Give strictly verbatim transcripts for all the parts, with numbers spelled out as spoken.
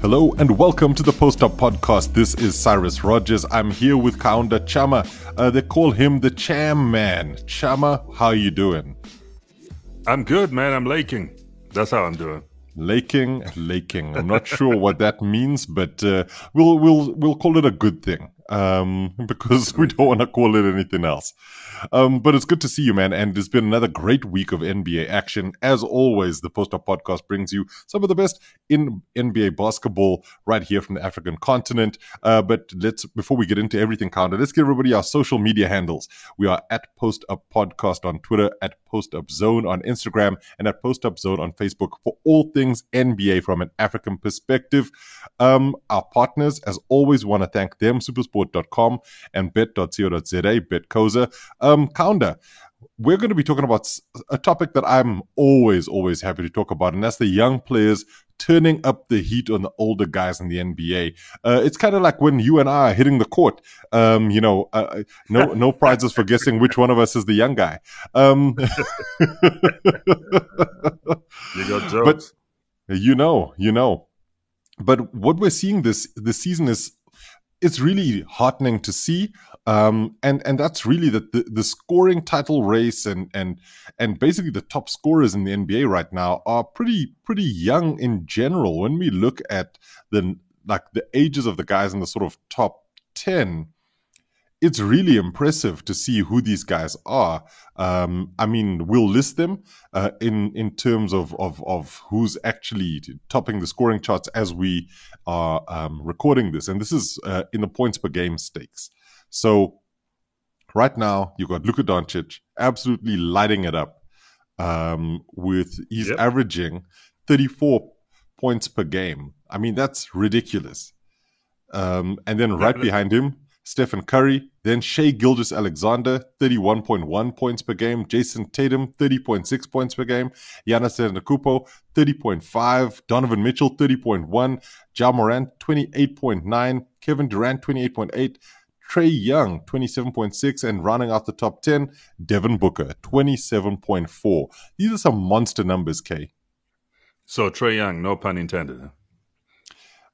Hello and welcome to the Post-Up Podcast. This is Cyrus Rogers. I'm here with Kaunda Chama. Uh, they call him the Cham Man. Chama, how you doing? I'm good, man. I'm laking. That's how I'm doing. Laking, laking. I'm not sure what that means, but uh, we'll we'll we'll call it a good thing um, because we don't want to call it anything else. Um, but it's good to see you, man. And it's been another great week of N B A action. As always, the Post-Up Podcast brings you some of the best in N B A basketball right here from the African continent. Uh, but let's, before we get into everything, Kaunda, let's give everybody our social media handles. We are at Post-Up Podcast on Twitter, at Post-Up Zone on Instagram, and at Post-Up Zone on Facebook for all things N B A from an African perspective. Um, our partners, as always, want to thank them, supersport dot com and bet dot co dot z a, BetCoza. Um, Kaunda, we're going to be talking about a topic that I'm always, always happy to talk about, and that's the young players turning up the heat on the older guys in the N B A. Uh, it's kind of like when you and I are hitting the court. Um, you know, uh, no no prizes for guessing which one of us is the young guy. Um, you got jokes. But you know, you know. But what we're seeing this this season is, it's really heartening to see. Um, and, and that's really the, the, the scoring title race and, and, and basically the top scorers in the N B A right now are pretty, pretty young in general. When we look at the, like the ages of the guys in the sort of top ten, it's really impressive to see who these guys are. Um, I mean, we'll list them, uh, in, in terms of, of, of who's actually topping the scoring charts as we are, um, recording this. And this is, uh, in the points per game stakes. So right now, you've got Luka Doncic absolutely lighting it up. Um, with he's yep. averaging thirty-four points per game. I mean, that's ridiculous. Um, and then right Definitely. behind him, Stephen Curry. Then Shai Gilgeous-Alexander, thirty-one point one points per game. Jason Tatum, thirty point six points per game. Giannis Antetokounmpo, thirty point five. Donovan Mitchell, thirty point one. Ja Morant, twenty-eight point nine. Kevin Durant, twenty-eight point eight. Trae Young, twenty-seven point six, and rounding out the top ten, Devin Booker, twenty-seven point four. These are some monster numbers, Kay. So Trae Young, no pun intended.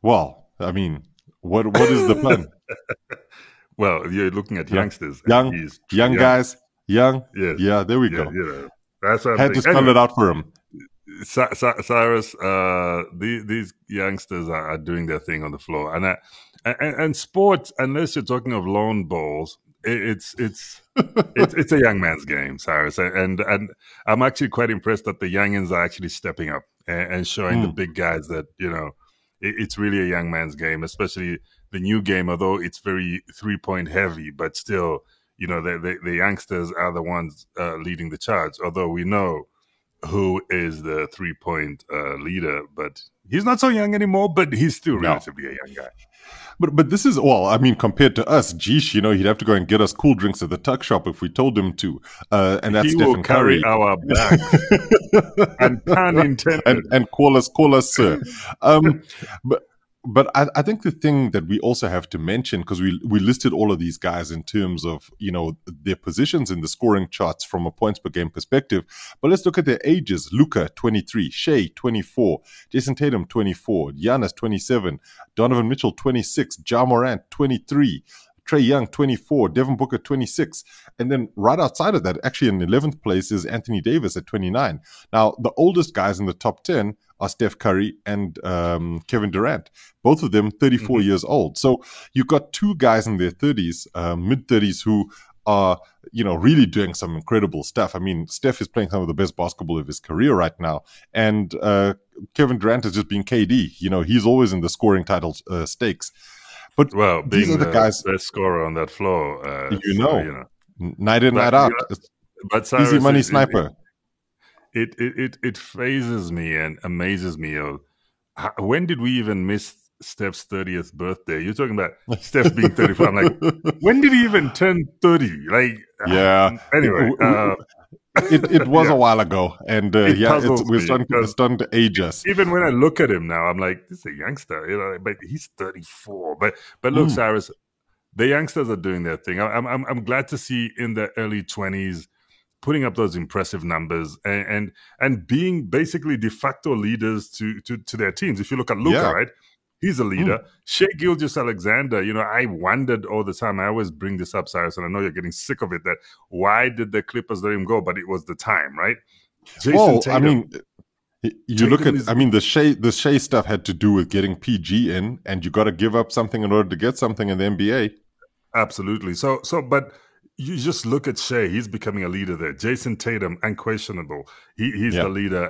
Well, I mean, what what is the pun? Well, you're looking at youngsters. Young, young, young guys, young. Yeah, yeah there we yeah, go. Yeah. That's what I had thinking. to spell anyway, it out for him. Cyrus, uh, these, these youngsters are, are doing their thing on the floor. And I, And, and sports, unless you're talking of lawn bowls, it's it's it's, it's a young man's game, Cyrus. And and I'm actually quite impressed that the youngins are actually stepping up and, and showing mm. the big guys that, you know, it, it's really a young man's game, especially the new game, although it's very three-point heavy. But still, you know, the, the, the youngsters are the ones uh, leading the charge, although we know who is the three-point uh, leader. But he's not so young anymore, but he's still no. relatively a young guy. But but this is, well, I mean, compared to us, Jeesh, you know, he'd have to go and get us cool drinks at the tuck shop if we told him to. Uh, and that's he Stephen will carry Curry. Our bags and pun intended. And, and call us, call us, sir. Um, but but I, I think the thing that we also have to mention, because we we listed all of these guys in terms of, you know, their positions in the scoring charts from a points per game perspective. But let's look at their ages. Luka, twenty-three. Shai, twenty-four. Jason Tatum, twenty-four. Giannis, twenty-seven. Donovan Mitchell, twenty-six. Ja Morant, twenty-three. Trae Young, twenty-four. Devin Booker, twenty-six. And then right outside of that, actually in eleventh place is Anthony Davis at twenty-nine. Now, the oldest guys in the top ten are Steph Curry and um, Kevin Durant, both of them thirty-four mm-hmm. years old. So you've got two guys in their thirties, uh, mid-thirties, who are, you know, really doing some incredible stuff. I mean, Steph is playing some of the best basketball of his career right now. And uh, Kevin Durant has just been K D. You know, he's always in the scoring title uh, stakes. But well, these being are the, the guys, best scorer on that floor, uh, you, know, so, you know, night in, but, night out. You know, but Cyrus, easy money it, sniper. It it it it phases me and amazes me. Oh, when did we even miss Steph's thirtieth birthday? You're talking about Steph being thirty-four. I'm like, when did he even turn thirty? Like, yeah. Um, anyway, uh, it it was yeah. a while ago, and uh, it yeah, it's, we're starting, to, starting to age us. Even when I look at him now, I'm like, this is a youngster, you know. But he's thirty-four. But but look, mm. Cyrus, the youngsters are doing their thing. I'm I'm I'm glad to see in the early twenties putting up those impressive numbers and, and and being basically de facto leaders to to to their teams. If you look at Luka, yeah. right, He's a leader. Mm. Shai Gilgeous-Alexander, you know, I wondered all the time. I always bring this up, Cyrus, and I know you're getting sick of it, that why did the Clippers let him go? But it was the time, right? Jason well, Tatum, I mean, you Tatum look at, is, I mean, the Shai, the Shai stuff had to do with getting P G in, and you got to give up something in order to get something in the N B A. Absolutely. So, so, but you just look at Shai. He's becoming a leader there. Jason Tatum, unquestionable. He, he's yeah. the leader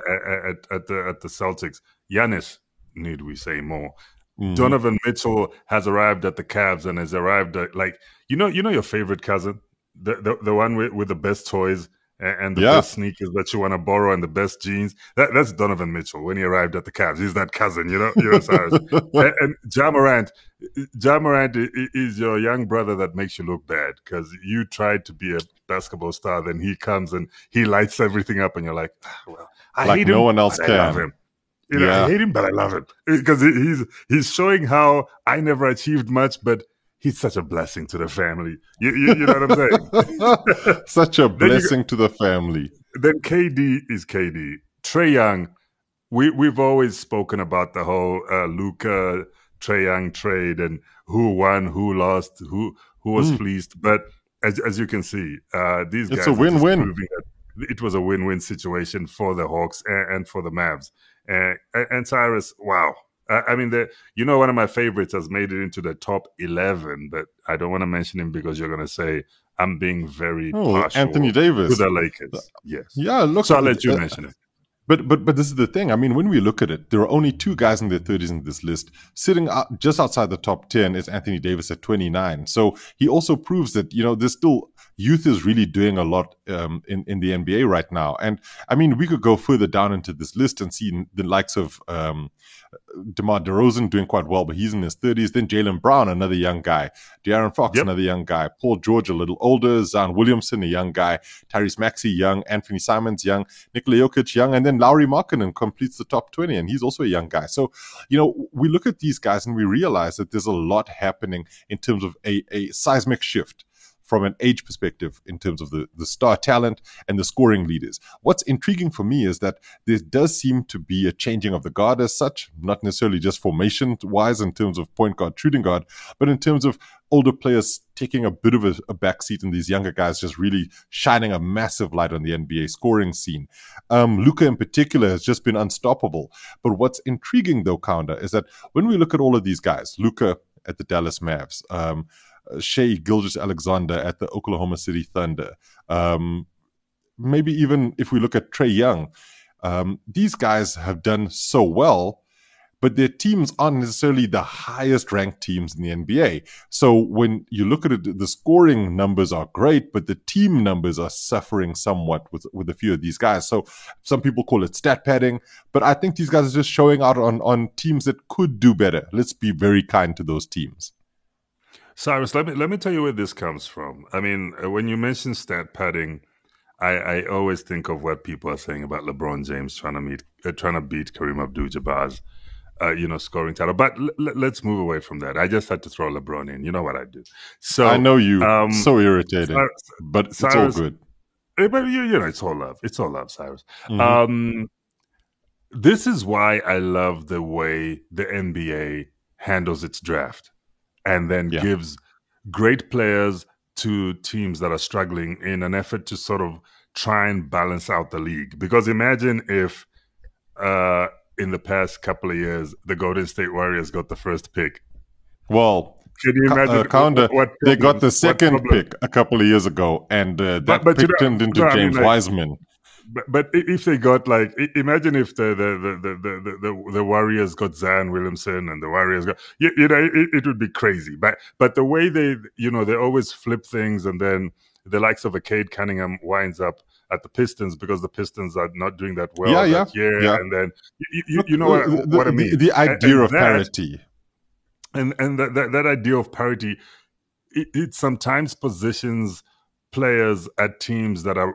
at, at, at the at the Celtics. Giannis, need we say more? Mm-hmm. Donovan Mitchell has arrived at the Cavs and has arrived at, like, you know, you know your favorite cousin, the the, the one with, with the best toys and, and the yeah. best sneakers that you want to borrow and the best jeans. That, that's Donovan Mitchell when he arrived at the Cavs. He's that cousin, you know. You know, Cyrus. and, and Ja Morant, Ja Morant is your young brother that makes you look bad because you tried to be a basketball star, then he comes and he lights everything up, and you're like, ah, well, I like hate no him, one else but can. I love him. You know, yeah. I hate him, but I love him because he's he's showing how I never achieved much, but he's such a blessing to the family. You, you, you know what I'm saying? Such a blessing go, to the family. Then K D is K D. Trae Young, we we've always spoken about the whole uh, Luka Trae Young trade and who won, who lost, who who was mm. fleeced. But as as you can see, uh, these it's guys a win-win. Are just proving that it was a win-win situation for the Hawks and, and for the Mavs. Uh, and Cyrus, wow. I, I mean, the, you know, one of my favorites has made it into the top eleven, but I don't want to mention him because you're going to say I'm being very oh, partial Anthony Davis. To the Lakers. Yes. Yeah, look, so I'll let you uh, mention it. But but but this is the thing. I mean, when we look at it, there are only two guys in their thirties in this list. Sitting out, just outside the top ten is Anthony Davis at twenty-nine. So he also proves that, you know, there's still youth is really doing a lot um, in, in the N B A right now. And, I mean, we could go further down into this list and see the likes of um, DeMar DeRozan doing quite well, but he's in his thirties. Then Jaylen Brown, another young guy. De'Aaron Fox, yep. another young guy. Paul George, a little older. Zion Williamson, a young guy. Tyrese Maxey, young. Anthony Simons, young. Nikola Jokic, young. And then Lauri Markkanen completes the top twenty, and he's also a young guy. So, you know, we look at these guys and we realize that there's a lot happening in terms of a, a seismic shift from an age perspective in terms of the, the star talent and the scoring leaders. What's intriguing for me is that there does seem to be a changing of the guard as such, not necessarily just formation-wise in terms of point guard, shooting guard, but in terms of older players taking a bit of a, a backseat and these younger guys just really shining a massive light on the N B A scoring scene. Um, Luka in particular has just been unstoppable. But what's intriguing, though, Kaunda, is that when we look at all of these guys, Luka at the Dallas Mavs, um, Shai Gilgeous-Alexander at the Oklahoma City Thunder. Um, maybe even if we look at Trae Young, um, these guys have done so well, but their teams aren't necessarily the highest ranked teams in the N B A. So when you look at it, the scoring numbers are great, but the team numbers are suffering somewhat with, with a few of these guys. So some people call it stat padding, but I think these guys are just showing out on, on teams that could do better. Let's be very kind to those teams. Cyrus, let me let me tell you where this comes from. I mean, when you mention stat padding, I, I always think of what people are saying about LeBron James trying to meet, uh, trying to beat Kareem Abdul-Jabbar's, uh, you know, scoring title. But l- l- let's move away from that. I just had to throw LeBron in. You know what I do. So I know you. Um, so irritating, Cyrus, but it's Cyrus, all good. But you, you know, it's all love. It's all love, Cyrus. Mm-hmm. Um, this is why I love the way the N B A handles its draft. And then yeah. gives great players to teams that are struggling in an effort to sort of try and balance out the league. Because imagine if uh, in the past couple of years, the Golden State Warriors got the first pick. Well, can you imagine uh, Kaunda, what problems, they got the second pick a couple of years ago, and uh, that but, but pick you know, turned into no, James I mean, like, Wiseman. But, but if they got, like, imagine if the the the the the, the Warriors got Zion Williamson and the Warriors got, you, you know, it, it would be crazy. But but the way they, you know, they always flip things, and then the likes of Cade Cunningham winds up at the Pistons because the Pistons are not doing that well. Yeah, that yeah, year. yeah. And then you, you, you know what, the, what I mean. The, the idea and, of and parity, that, and and that, that that idea of parity, it, it sometimes positions players at teams that are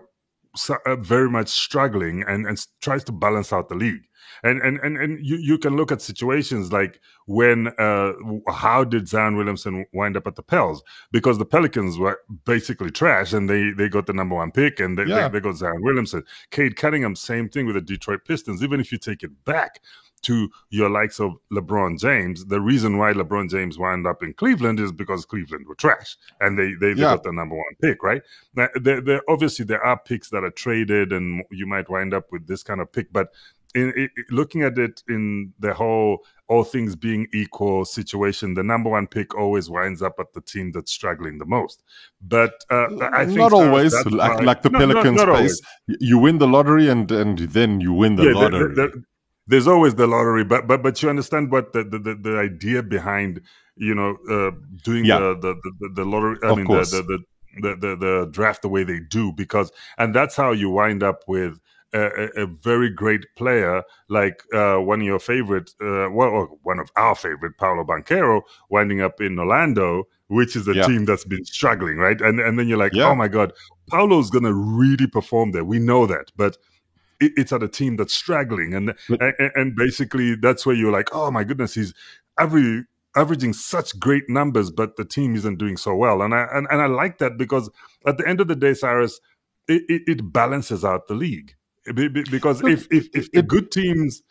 very much struggling and, and tries to balance out the league. And and and, and you, you can look at situations like when, uh, how did Zion Williamson wind up at the Pels? Because the Pelicans were basically trash, and they, they got the number one pick, and they, yeah. they, they got Zion Williamson. Cade Cunningham, same thing with the Detroit Pistons. Even if you take it back to your likes of LeBron James. The reason why LeBron James wound up in Cleveland is because Cleveland were trash and they, they, they yeah. got the number one pick, right? Now, they're, they're, obviously, there are picks that are traded and you might wind up with this kind of pick, but in, in, looking at it in the whole all things being equal situation, the number one pick always winds up at the team that's struggling the most. But uh, I think not always. That's like, why, like the no, Pelicans space, you win the lottery and, and then you win the yeah, lottery. The, the, the, There's always the lottery, but but but you understand what the, the, the idea behind, you know, uh, doing yeah. the, the, the, the lottery. I of mean, the the, the the the the draft the way they do, because and that's how you wind up with a, a very great player like uh, one of your favorite, uh, well, or one of our favorite, Paolo Banchero, winding up in Orlando, which is a yeah. team that's been struggling, right? And and then you're like, yeah. oh my God, Paolo's gonna really perform there. We know that, but it's at a team that's struggling, and, and and basically that's where you're like, oh my goodness, he's average, averaging such great numbers, but the team isn't doing so well. And I and, and I like that, because at the end of the day, Cyrus, it, it balances out the league, because if if, if the good teams,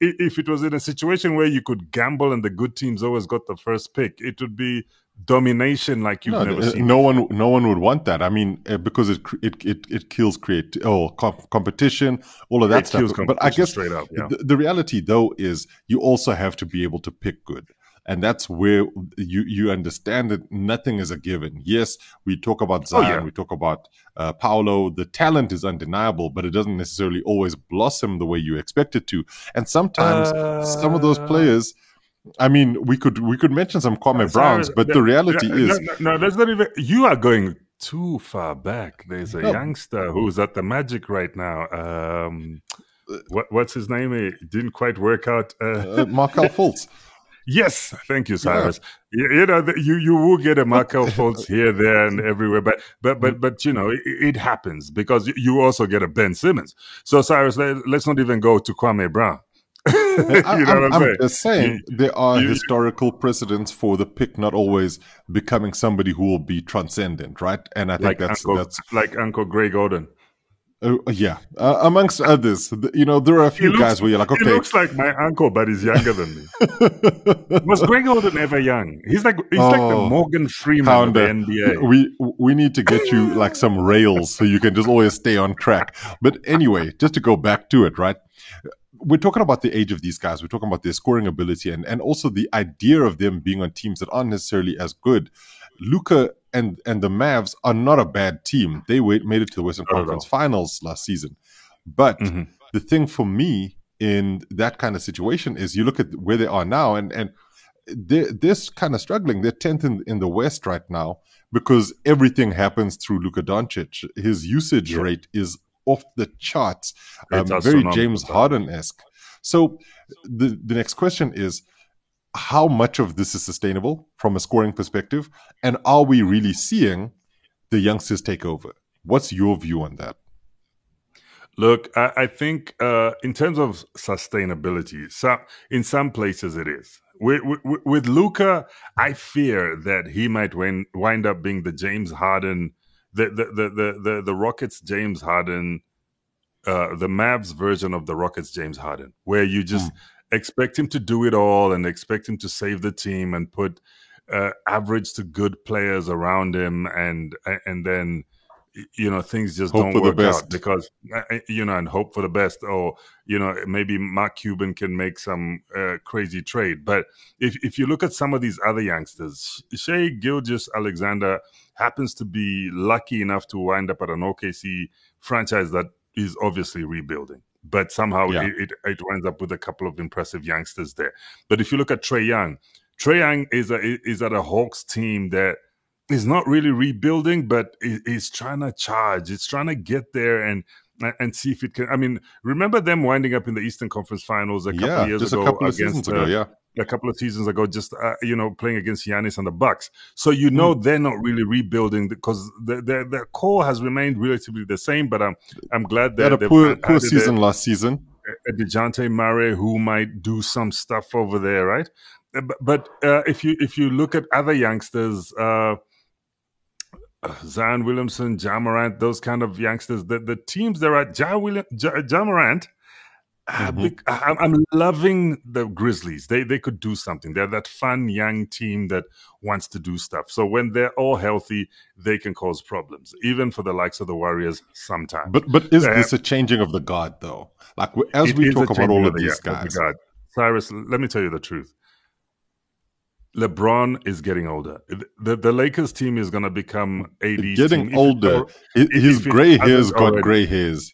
if it was in a situation where you could gamble and the good teams always got the first pick, it would be domination like you've no, never seen. No one, no one would want that. I mean, uh, because it it it, it kills create oh com- competition, all of that it stuff. But I guess straight up, yeah. the, the reality though is you also have to be able to pick good, and that's where you you understand that nothing is a given. Yes, we talk about Zion, oh, yeah. we talk about uh, Paolo. The talent is undeniable, but it doesn't necessarily always blossom the way you expect it to. And sometimes uh... some of those players. I mean, we could we could mention some Kwame Browns, but the reality is no, that's not even. You are going too far back. There's a youngster who's at the Magic right now. Um, what, what's his name? It didn't quite work out. Uh, uh, Markelle Fultz. Yes, thank you, Cyrus. Yeah. You, you know, you you will get a Markelle Fultz here, there, and everywhere, but but but but you know, it, it happens, because you also get a Ben Simmons. So, Cyrus, let, let's not even go to Kwame Brown. you know I'm, what I'm, I'm saying? just saying you, there are you, historical precedents for the pick not always becoming somebody who will be transcendent, right? And I think like that's Uncle, that's like Uncle Greg Oden. Uh, yeah, uh, amongst others, you know, there are a few looks, guys where you're like, okay, he looks like my uncle, but he's younger than me. Was Greg Oden ever young? He's like he's oh, like the Morgan Freeman Pounder. Of the N B A. We we need to get you like some rails so you can just always stay on track. But anyway, just to go back to it, right? We're talking about the age of these guys. We're talking about their scoring ability and, and also the idea of them being on teams that aren't necessarily as good. Luka and, and the Mavs are not a bad team. They made it to the Western Conference Finals last season. But mm-hmm. the thing for me in that kind of situation is you look at where they are now, and, and they're, they're kind of struggling. They're tenth in, in the West right now, because everything happens through Luka Doncic. His usage yeah. rate is off the charts, um, very James Harden-esque. So the, the next question is, how much of this is sustainable from a scoring perspective? And are we really seeing the youngsters take over? What's your view on that? Look, I, I think uh, in terms of sustainability, so in some places it is. With, with, with Luka, I fear that he might win, wind up being the James Harden The the, the the the Rockets James Harden, uh, the Mavs version of the Rockets James Harden, where you just mm. expect him to do it all and expect him to save the team and put uh, average to good players around him, and and then you know things just hope don't work out because you know and hope for the best, or you know maybe Mark Cuban can make some uh, crazy trade. But if if you look at some of these other youngsters, Shai Gilgeous-Alexander happens to be lucky enough to wind up at an O K C franchise that is obviously rebuilding, but somehow yeah. it, it, it winds up with a couple of impressive youngsters there. But if you look at Trae Young, Trae Young is a, is at a Hawks team that is not really rebuilding, but is trying to charge. It's trying to get there and and see if it can. I mean, remember them winding up in the Eastern Conference Finals a couple yeah, of years just ago a couple of against seasons ago, yeah. a couple of seasons ago, just, uh, you know, playing against Giannis and the Bucks. So, you know, mm. they're not really rebuilding because the, the, their core has remained relatively the same, but I'm, I'm glad that they had a poor, poor season a, last season. A, a DeJounte Murray who might do some stuff over there, right? But, but uh, if you if you look at other youngsters, uh, Zion Williamson, Ja Morant, those kind of youngsters, the, the teams they're at, Ja, William, Ja, Ja Morant, Mm-hmm. I, I'm loving the Grizzlies. They they could do something. They're that fun young team that wants to do stuff. So when they're all healthy, they can cause problems, even for the likes of the Warriors sometimes. But but is um, this a changing of the guard though? Like as we talk about all of these guys, the Cyrus, let me tell you the truth. LeBron is getting older. The, the Lakers team is going to become eighty. Getting team. older. If, His if gray hair's got already. gray hairs.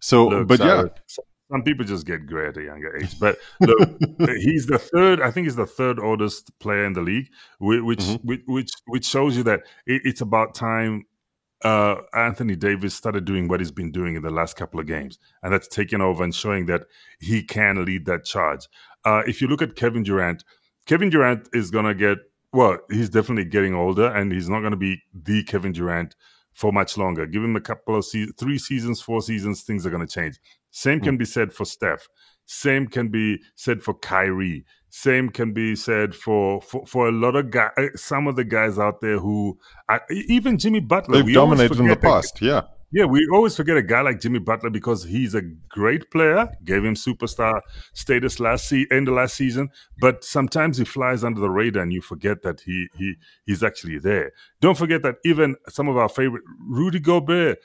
So, look, but Cyrus, yeah. Some people just get gray at a younger age. But look, he's the third, I think he's the third oldest player in the league, which mm-hmm. which, which, which shows you that it, it's about time uh, Anthony Davis started doing what he's been doing in the last couple of games. And that's taking over and showing that he can lead that charge. Uh, if you look at Kevin Durant, Kevin Durant is going to get, well, he's definitely getting older, and he's not going to be the Kevin Durant for much longer. Give him a couple of, se- three seasons, four seasons, things are going to change. Same mm-hmm. can be said for Steph. Same can be said for Kyrie. Same can be said for for, for a lot of guys, some of the guys out there who, are, even Jimmy Butler. They've dominated in the past, yeah. Yeah, we always forget a guy like Jimmy Butler because he's a great player, gave him superstar status last se- end of last season, but sometimes he flies under the radar and you forget that he he he's actually there. Don't forget that even some of our favorite, Rudy Gobert,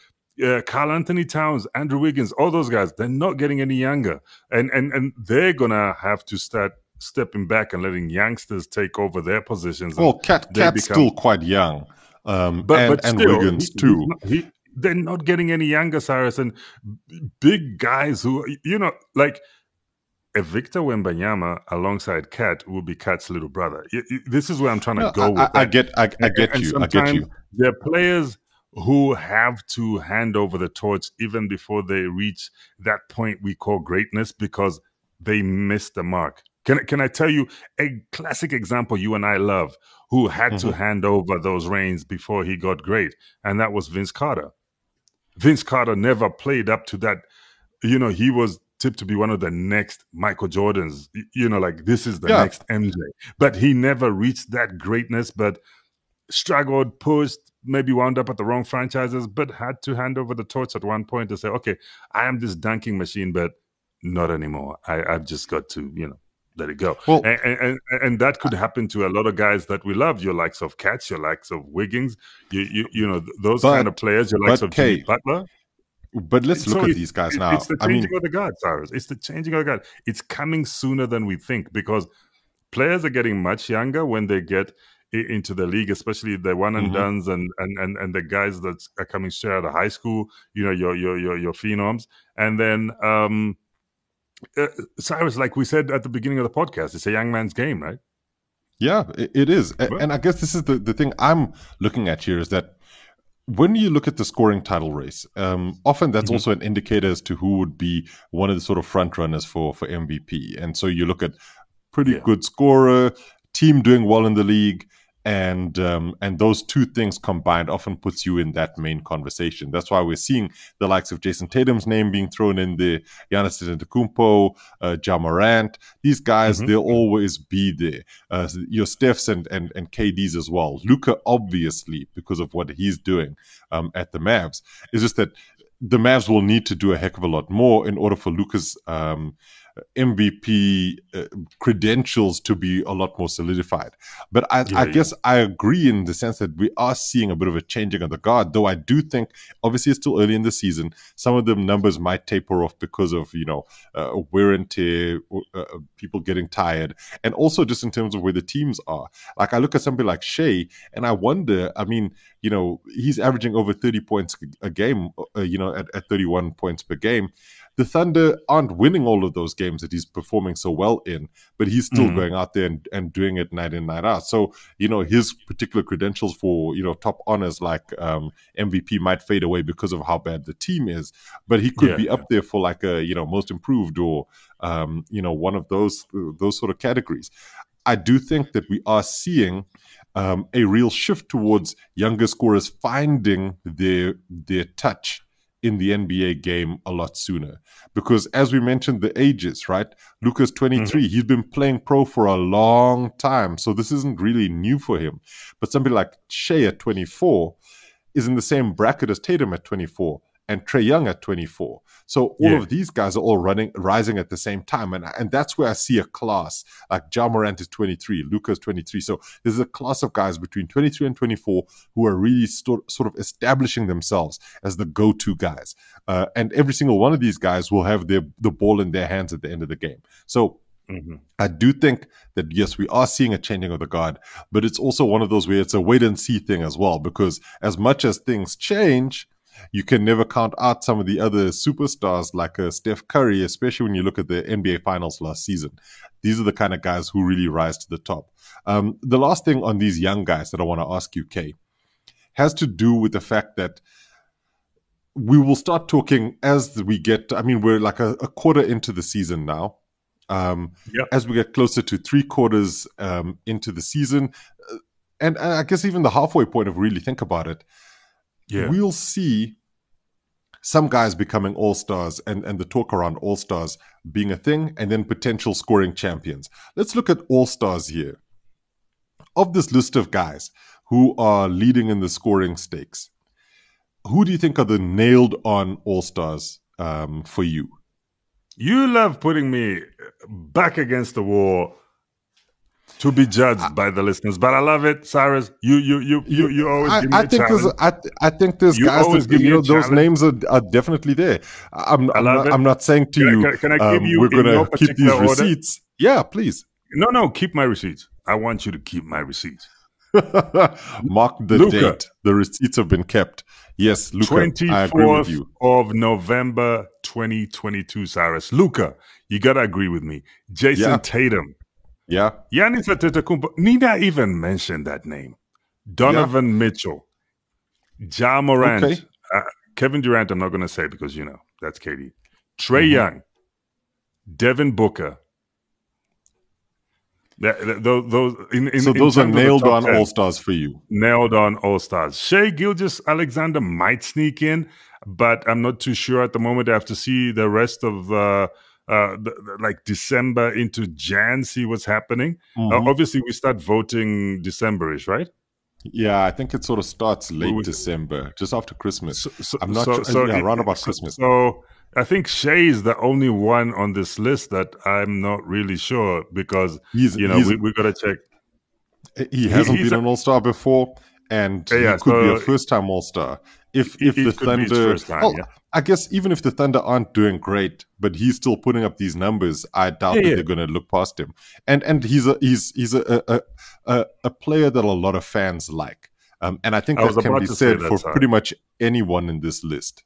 uh, Karl Anthony Towns, Andrew Wiggins, all those guys, they're not getting any younger. And and and they're going to have to start stepping back and letting youngsters take over their positions. Well, Cat Cat's become... still quite young, um, but, and, but still, and Wiggins he, too. He, he, They're not getting any younger, Cyrus, and big guys who, you know, like a Victor Wembanyama alongside Cat will be Cat's little brother. This is where I'm trying to no, go I, with I, I get, I, I get and, you, and I get you. They're players who have to hand over the torch even before they reach that point we call greatness because they missed the mark. Can can I tell you a classic example you and I love who had mm-hmm. to hand over those reins before he got great, and that was Vince Carter. Vince Carter never played up to that. You know, he was tipped to be one of the next Michael Jordans. You know, like this is the yeah. next M J. But he never reached that greatness, but struggled, pushed, maybe wound up at the wrong franchises, but had to hand over the torch at one point to say, okay, I am this dunking machine, but not anymore. I, I've just got to, you know, let it go. Well, and, and and that could happen to a lot of guys that we love. Your likes of Cats, your likes of Wiggins, you you, you know those but, kind of players. Your likes of Jimmy Kay, Butler. But let's so look at these guys now. It's the changing I mean, of the guard, Cyrus. It's the changing of the guard. It's coming sooner than we think because players are getting much younger when they get into the league, especially the one and mm-hmm. dones and, and and and the guys that are coming straight out of high school. You know your your your your phenoms, and then. um Uh, Cyrus, like we said at the beginning of the podcast, it's a young man's game, right? Yeah, it, it is. A- and I guess this is the, the thing I'm looking at here is that when you look at the scoring title race, um, often that's mm-hmm. also an indicator as to who would be one of the sort of front runners for, for M V P. And so you look at pretty yeah. good scorer, team doing well in the league, and um, and those two things combined often puts you in that main conversation. That's why we're seeing the likes of Jason Tatum's name being thrown in there, Giannis Antetokounmpo, uh, Ja Morant. These guys, mm-hmm. they'll always be there. Uh, your Stephs and, and, and K Ds as well. Luka, obviously, because of what he's doing um, at the Mavs. It's just that the Mavs will need to do a heck of a lot more in order for Luka's um, M V P uh, credentials to be a lot more solidified. But I, yeah, I yeah. guess I agree in the sense that we are seeing a bit of a changing of the guard, though I do think, obviously, it's still early in the season. Some of the numbers might taper off because of, you know, uh, wear and tear, uh, people getting tired, and also just in terms of where the teams are. Like, I look at somebody like Shai, and I wonder, I mean, you know, he's averaging over thirty points a game, uh, you know, at, at thirty-one points per game. The Thunder aren't winning all of those games that he's performing so well in, but he's still mm-hmm. going out there and, and doing it night in, night out. So, you know, his particular credentials for, you know, top honors like um, M V P might fade away because of how bad the team is, but he could yeah, be up yeah. there for like a, you know, most improved or, um, you know, one of those, those sort of categories. I do think that we are seeing um, a real shift towards younger scorers finding their their touch in the N B A game a lot sooner. Because as we mentioned, the ages, right? Luka's twenty-three. Mm-hmm. He's been playing pro for a long time. So this isn't really new for him. But somebody like Shai at twenty-four is in the same bracket as Tatum at twenty-four. and Trae Young at twenty-four. So all yeah. of these guys are all running, rising at the same time. And, and that's where I see a class. Like Ja Morant is twenty-three, Luka is twenty-three. So there's a class of guys between twenty-three and twenty-four who are really st- sort of establishing themselves as the go-to guys. Uh, and every single one of these guys will have their, the ball in their hands at the end of the game. So mm-hmm. I do think that, yes, we are seeing a changing of the guard, but it's also one of those where it's a wait-and-see thing as well, because as much as things change, you can never count out some of the other superstars like uh, Steph Curry, especially when you look at the N B A Finals last season. These are the kind of guys who really rise to the top. Um, the last thing on these young guys that I want to ask you, Kay, has to do with the fact that we will start talking as we get – I mean, we're like a, a quarter into the season now. Um, yep. As we get closer to three quarters um, into the season, and I guess even the halfway point, if we really think about it, yeah. we'll see some guys becoming all-stars and, and the talk around all-stars being a thing, and then potential scoring champions. Let's look at all-stars here. Of this list of guys who are leading in the scoring stakes, who do you think are the nailed-on all-stars um, for you? You love putting me back against the wall to be judged by the listeners, but I love it, Cyrus. You, you, you, you, you always I, give me I a think challenge. I, I think there's you guys that, you know, those names are, are definitely there. I'm, I'm, not, I'm not saying to can you, I, can, can I give um, you we're going to keep these order? receipts. Yeah, please. No, no, keep my receipts. I want you to keep my receipts. Mark the Luka. date. The receipts have been kept. Yes, Luka, I agree with you. twenty-fourth of November, twenty twenty-two, Cyrus. Luka, you got to agree with me. Jason yeah. Tatum. Yeah. Giannis Antetokounmpo. Need I even mention that name? Donovan yeah. Mitchell. Ja Morant. Okay. Uh, Kevin Durant, I'm not going to say because, you know, that's K D. Trae mm-hmm. Young. Devin Booker. That, those, those, in, in, so those are nailed on ten, all-stars for you. Nailed on all-stars. Shai Gilgeous-Alexander might sneak in, but I'm not too sure at the moment. I have to see the rest of uh, uh, the, like December into Jan, see what's happening. Mm-hmm. Uh, obviously, we start voting December-ish, right? Yeah, I think it sort of starts late we, December, just after Christmas. So, so, I'm not so, sure. So yeah, it, around about Christmas. So I think Shai is the only one on this list that I'm not really sure because, he's, you know, we, we got to check. He hasn't he, been a, an All-Star before, and yeah, he yeah, could so be a first-time All-Star. If if the Thunder, time, well, yeah. I guess even if the Thunder aren't doing great, but he's still putting up these numbers, I doubt yeah, that yeah. they're going to look past him. And and he's a he's he's a a, a, a player that a lot of fans like, um, and I think I that can be said that, for sorry. pretty much anyone in this list.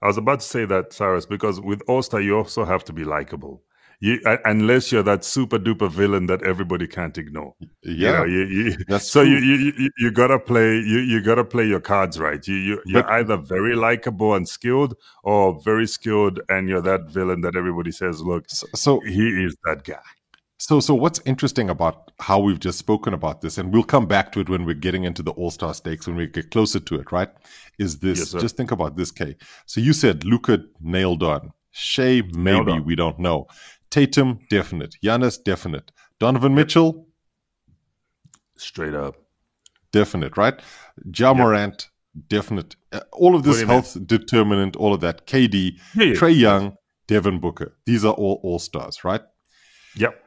I was about to say that, Cyrus, because with All-Star, you also have to be likable. You, uh, unless you're that super-duper villain that everybody can't ignore. Yeah, you know, you, you, that's so you, you you you gotta play you you gotta play your cards right. You you you're but, either very likable and skilled, or very skilled and you're that villain that everybody says, "Look, so, so he is that guy." So, so what's interesting about how we've just spoken about this, and we'll come back to it when we're getting into the all-star stakes, when we get closer to it, right, is this, yes, just think about this, Kay. So you said Luka nailed on. Shai, maybe, on. we don't know. Tatum, definite. Giannis, definite. Donovan Mitchell? Straight up. Definite, right? Ja Morant, yep. definite. Uh, all of this health mean? determinant, all of that. K D, yeah, yeah. Trae Young, Devin Booker. These are all all-stars, right? Yep.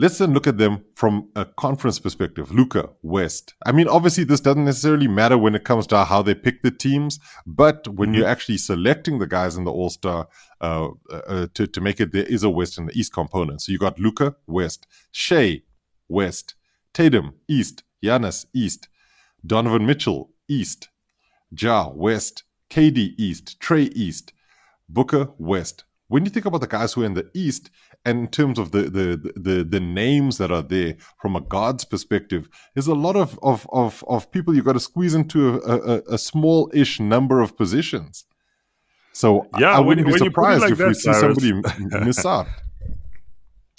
Let's then look at them from a conference perspective. Luka, West. I mean, obviously, this doesn't necessarily matter when it comes to how they pick the teams, but when mm-hmm. you're actually selecting the guys in the All-Star uh, uh, to, to make it, there is a West and the East component. So you got Luka, West. Shai, West. Tatum, East. Giannis, East. Donovan Mitchell, East. Ja, West. K D, East. Trae, East. Booker, West. When you think about the guys who are in the East, and in terms of the the, the the names that are there from a guard's perspective, there's a lot of of of, of people you've got to squeeze into a, a, a small-ish number of positions. So yeah, I, I wouldn't when, be surprised like if that, we see Cyrus. somebody miss out.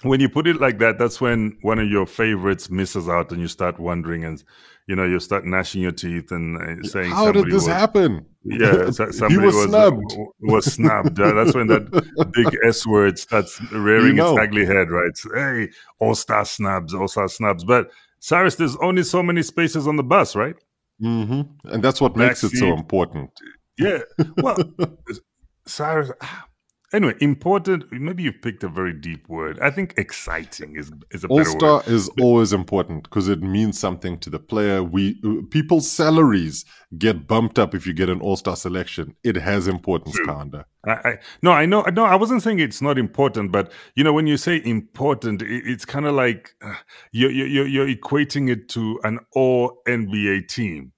When you put it like that, that's when one of your favorites misses out and you start wondering and, you know, you start gnashing your teeth and uh, saying, how did this was, happen? Yeah, so, somebody he was, was snubbed. Uh, was snubbed. Uh, that's when that big S word starts rearing you know. its ugly head, right? So, hey, all-star snubs, all-star snubs. But, Cyrus, there's only so many spaces on the bus, right? Mm-hmm. And that's what Back makes seat. it so important. Yeah. Well, Cyrus, anyway, important. Maybe you've picked a very deep word. I think exciting is is a better word. All-star is but, always important because it means something to the player. We people's salaries get bumped up if you get an all-star selection. It has importance, Kaunda. I, I no, I know, no, I wasn't saying it's not important, but you know, when you say important, it, it's kind of like uh, you're, you're you're equating it to an all N B A team.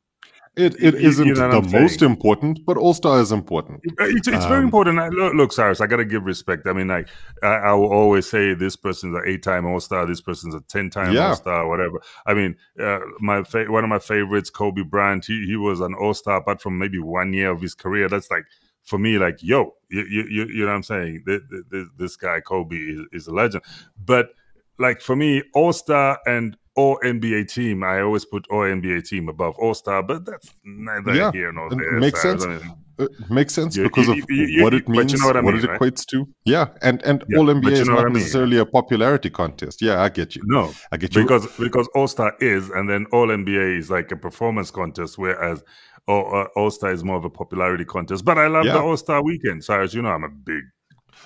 It it isn't you know the most saying. important, but All-Star is important. It's, it's um, very important. I, look, look, Cyrus, I got to give respect. I mean, like I, I will always say, this person's an eight-time All-Star, this person's a ten-time yeah. All-Star, whatever. I mean, uh, my fa- one of my favorites, Kobe Bryant. He he was an All-Star, apart from maybe one year of his career. That's like for me, like yo, you you, you, you know what I'm saying? This, this, this guy Kobe is, is a legend. But like for me, All-Star and All N B A team. I always put All N B A team above All Star, but that's neither yeah. here nor there. It makes so sense. I mean, it makes sense yeah, because you, of you, you, what it means, you know what, I mean, what it right? equates to. Yeah, and and yeah, All N B A is not I mean. necessarily a popularity contest. Yeah, I get you. No, I get you because because All Star is, and then All N B A is like a performance contest, whereas All All Star is more of a popularity contest. But I love yeah. the All Star weekend, Cyrus. So you know, I'm a big.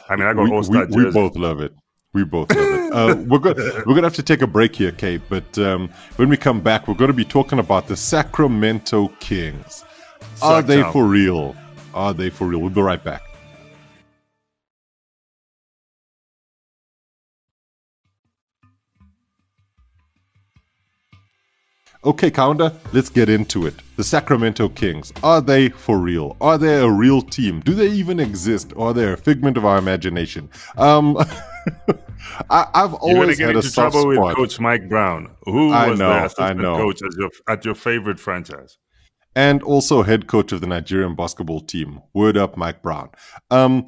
I mean, I got All Star. We, we both love it. We both love it. Uh, we're going we're gonna have to take a break here, Kate. But um, when we come back, we're going to be talking about the Sacramento Kings. Are Sucked they out. for real? Are they for real? We'll be right back. Okay, Kaunda, let's get into it. The Sacramento Kings. Are they for real? Are they a real team? Do they even exist? Are they a figment of our imagination? Um... I, I've always had a soft spot. You're going to get into trouble with Coach Mike Brown, who I was know, the assistant coach at your, at your favorite franchise, and also head coach of the Nigerian basketball team. Word up, Mike Brown. Um,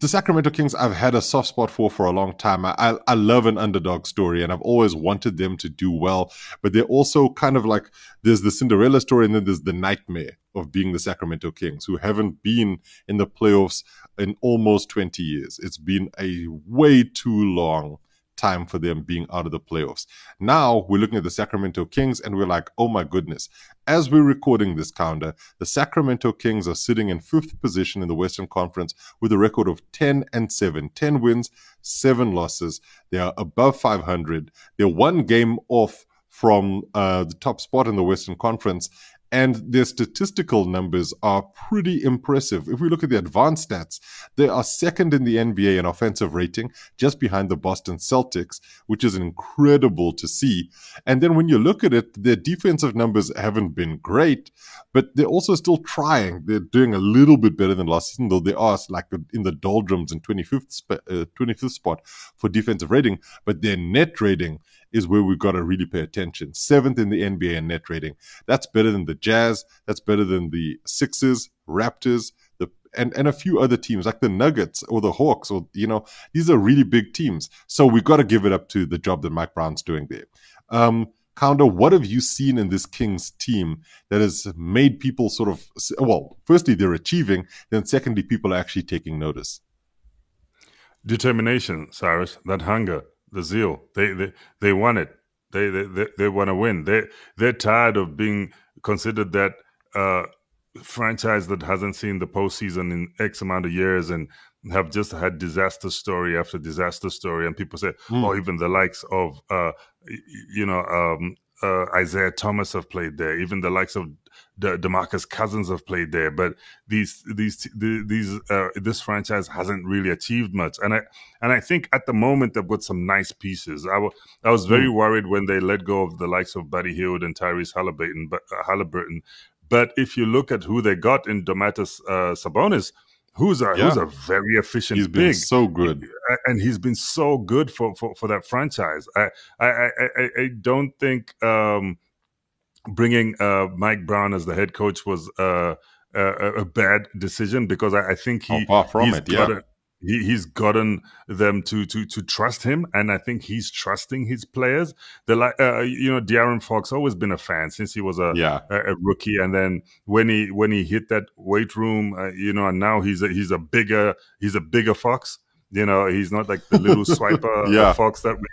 the Sacramento Kings, I've had a soft spot for for a long time. I, I I love an underdog story, and I've always wanted them to do well. But they're also kind of like, there's the Cinderella story, and then there's the nightmare of being the Sacramento Kings, who haven't been in the playoffs in almost twenty years. It's been a way too long time for them being out of the playoffs. Now we're looking at the Sacramento Kings and we're like, oh my goodness. As we're recording this, Kaunda, the Sacramento Kings are sitting in fifth position in the Western Conference with a record of ten and seven. ten wins, seven losses. They are above five hundred. They're one game off from uh, the top spot in the Western Conference. And their statistical numbers are pretty impressive. If we look at the advanced stats, they are second in the N B A in offensive rating, just behind the Boston Celtics, which is incredible to see. And then when you look at it, their defensive numbers haven't been great, but they're also still trying. They're doing a little bit better than last season, though they are like in the doldrums in twenty-fifth, sp- uh, twenty-fifth spot for defensive rating, but their net rating is where we've got to really pay attention. Seventh in the N B A in net rating. That's better than the Jazz. That's better than the Sixers, Raptors, the and, and a few other teams like the Nuggets or the Hawks. Or you know, these are really big teams. So we've got to give it up to the job that Mike Brown's doing there. Um, Kaunda, what have you seen in this Kings team that has made people sort of, well, firstly, they're achieving, then secondly, people are actually taking notice? Determination, Cyrus, that hunger. The zeal, they they they want it. They they they want to win. They they're tired of being considered that uh, franchise that hasn't seen the postseason in X amount of years and have just had disaster story after disaster story. And people say, mm. oh, even the likes of uh, you know um, uh, Isaiah Thomas have played there. Even the likes of De- DeMarcus Cousins have played there, but these these the, these uh, this franchise hasn't really achieved much. And I and I think at the moment they've got some nice pieces. I, w- I was very mm. worried when they let go of the likes of Buddy Hield and Tyrese Halliburton. But, uh, Halliburton, but if you look at who they got in Domantas uh, Sabonis, who's a yeah. who's a very efficient. He's been big, so good, and he's been so good for for, for that franchise. I I I, I, I don't think. Um, Bringing uh, Mike Brown as the head coach was uh, a, a bad decision because I, I think he, oh, from he's, it, yeah. gotten, he, he's gotten them to, to to trust him, and I think he's trusting his players. The like, uh, you know, De'Aaron Fox always been a fan since he was a, yeah. a, a rookie, and then when he when he hit that weight room, uh, you know, and now he's a, he's a bigger he's a bigger Fox. You know, he's not like the little swiper yeah. Fox that we,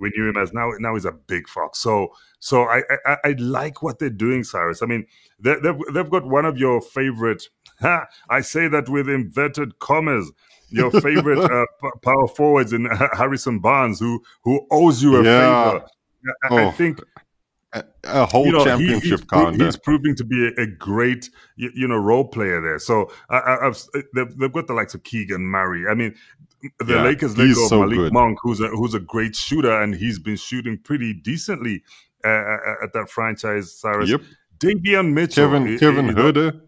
we knew him as. Now, now he's a big Fox. So, so I I, I like what they're doing, Cyrus. I mean, they, they've they've got one of your favorite Ha, I say that with inverted commas. Your favorite uh, p- power forwards in Harrison Barnes, who who owes you a yeah. favor. I, oh. I think a, a whole you know, championship he, he's, he's proving to be a, a great you, you know role player there. So I, I've they've, they've got the likes of Keegan Murray. I mean, the yeah, Lakers let go of so Malik good. Monk, who's a, who's a great shooter, and he's been shooting pretty decently uh, at that franchise. Cyrus, yep. Davion Mitchell, Kevin Kevin Huerter.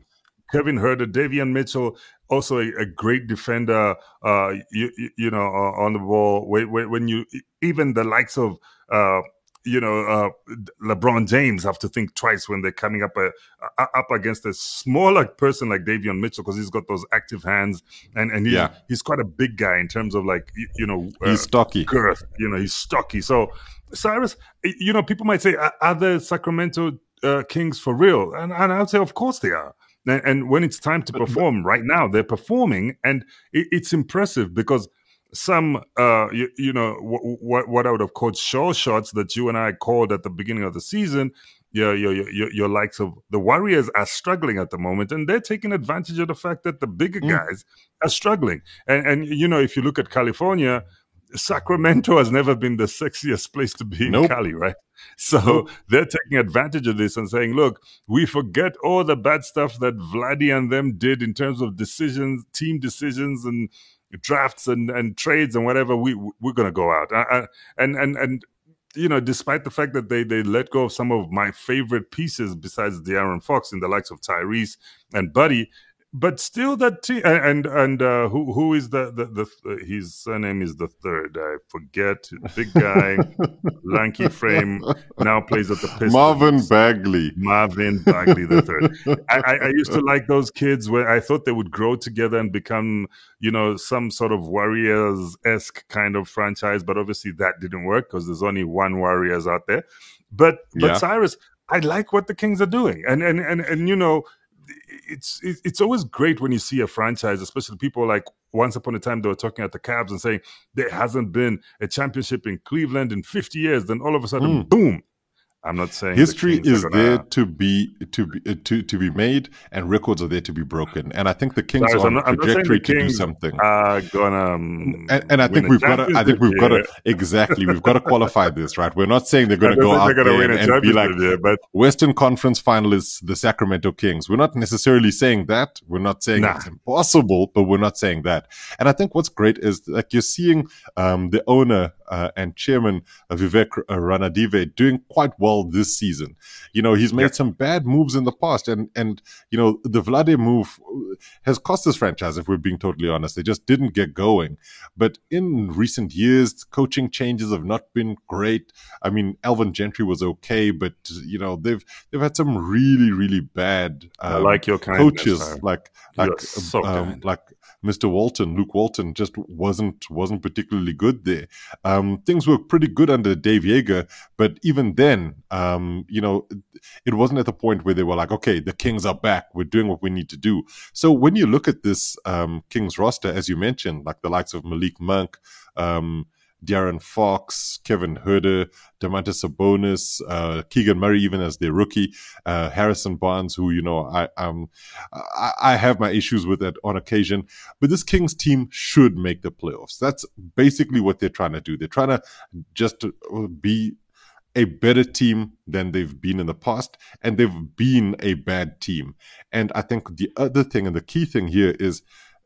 Kevin Huerter, Davion Mitchell, also a, a great defender, uh, you, you know, uh, on the ball. When you even the likes of, uh, you know, uh, LeBron James have to think twice when they're coming up a, a, up against a smaller person like Davion Mitchell, because he's got those active hands, and and he's, yeah. he's quite a big guy in terms of like you, you know, uh, he's stocky, girth. You know, he's stocky. So Cyrus, you know, people might say, are the Sacramento uh, Kings for real? And and I would say, of course they are. And when it's time to perform, right now they're performing, and it's impressive because some, uh, you, you know, w- w- what I would have called show shots that you and I called at the beginning of the season, your, your, your, your likes of the Warriors are struggling at the moment, and they're taking advantage of the fact that the bigger mm. guys are struggling. And, and you know, if you look at California, Sacramento has never been the sexiest place to be in nope. Cali, right? So nope. they're taking advantage of this and saying, look, we forget all the bad stuff that Vladdy and them did in terms of decisions, team decisions and drafts and, and trades and whatever. We, we're going to go out. I, I, and, and, and, you know, despite the fact that they, they let go of some of my favorite pieces besides De'Aaron Fox and the likes of Tyrese and Buddy, but still, that team and and uh, who who is the the, the uh, his surname is the third. I forget. Big guy, lanky frame. Now plays at the Pistons. Marvin Bagley. Marvin Bagley the third. I, I, I used to like those kids where I thought they would grow together and become, you know, some sort of Warriors-esque kind of franchise. But obviously that didn't work because there's only one Warriors out there. But but yeah. Cyrus, I like what the Kings are doing, and and and and you know. It's it's always great when you see a franchise, especially people like once upon a time they were talking at the Cavs and saying there hasn't been a championship in Cleveland in fifty years. Then all of a sudden, mm. boom! I'm not saying history the is gonna... there to be to be to, to be made, and records are there to be broken. And I think the Kings Sorry, are on not, trajectory to do something. Are gonna, um, and, and I think we've got to. I think we've got to exactly. We've got to qualify this, right? We're not saying they're going to go out there and, and be like year, but... Western Conference finalists, the Sacramento Kings. We're not necessarily saying that. We're not saying nah. it's impossible, but we're not saying that. And I think what's great is like you're seeing um, the owner uh, and chairman of Vivek Ranadive doing quite well. This season, you know, he's made yeah. some bad moves in the past, and and you know the Vlade move has cost this franchise. If we're being totally honest, they just didn't get going. But in recent years, coaching changes have not been great. I mean, Alvin Gentry was okay, but you know they've they've had some really really bad um, I like your kindness, coaches, like like so um, like Mister Walton, Luke Walton, just wasn't wasn't particularly good there. Um, things were pretty good under Dave Yeager, but even then, um, you know, it wasn't at the point where they were like, okay, the Kings are back. We're doing what we need to do. So when you look at this um, Kings roster, as you mentioned, like the likes of Malik Monk, um, De'Aaron Fox, Kevin Huerter, Domantas Sabonis, uh, Keegan Murray, even as their rookie, uh, Harrison Barnes, who, you know, I, um, I, I have my issues with that on occasion. But this Kings team should make the playoffs. That's basically what they're trying to do. They're trying to just be a better team than they've been in the past, and they've been a bad team. And I think the other thing and the key thing here is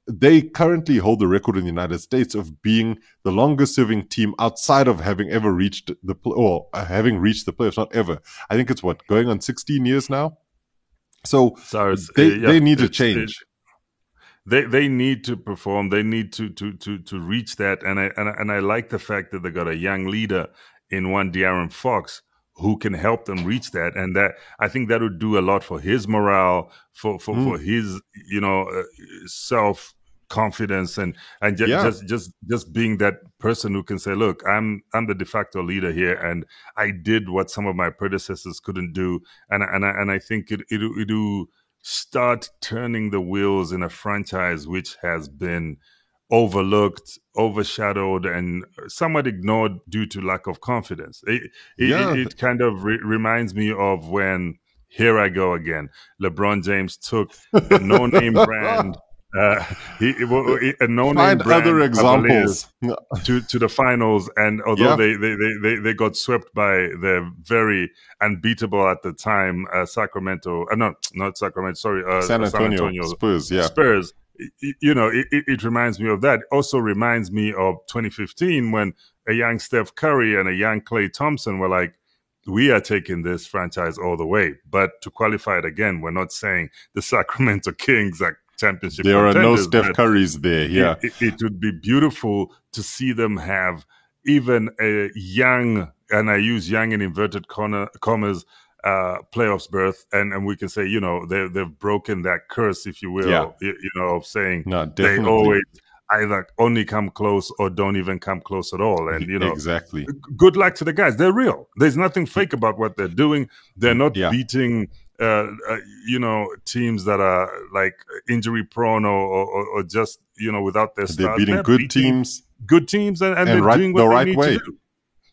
they currently hold the record in the United States of being the longest-serving team outside of having ever reached the play- or having reached the playoffs. Not ever. I think it's what going on sixteen years now. So, so they, uh, yeah, they need to change. They they need to perform. They need to to to to reach that. And I and I, and I like the fact that they got a young leader in one De'Aaron Fox, who can help them reach that, and that I think that would do a lot for his morale, for for, mm. for his you know uh, self confidence, and and just, yeah. just just just being that person who can say, look, I'm I'm the de facto leader here, and I did what some of my predecessors couldn't do, and and I, and I think it it it will start turning the wheels in a franchise which has been overlooked, overshadowed, and somewhat ignored due to lack of confidence. It, yeah. it, it kind of re- reminds me of when here I go again. LeBron James took a no-name brand. Uh, he, he, a no-name Find brand other examples to, to the finals, and although yeah. they, they, they, they got swept by the very unbeatable at the time uh, Sacramento, uh, no, not Sacramento, sorry, uh, San, Antonio, San Antonio Spurs. Yeah. Spurs. It, you know, it, it reminds me of that. It also reminds me of twenty fifteen when a young Steph Curry and a young Klay Thompson were like, we are taking this franchise all the way. But to qualify it again, we're not saying the Sacramento Kings are championship there are no Steph Currys there. Yeah, it, it, it would be beautiful to see them have even a young, and I use young in inverted commas, uh, playoffs berth, and and we can say, you know, they they've broken that curse, if you will, yeah. you, you know, of saying no, they always either only come close or don't even come close at all. And you know, exactly. Good luck to the guys. They're real. There's nothing fake about what they're doing. They're not yeah. beating. Uh, uh, you know, teams that are like injury prone or, or, or just, you know, without their stars. They're beating they're good beating teams. Good teams, and, and, and they're right, doing what the they right need way. to do.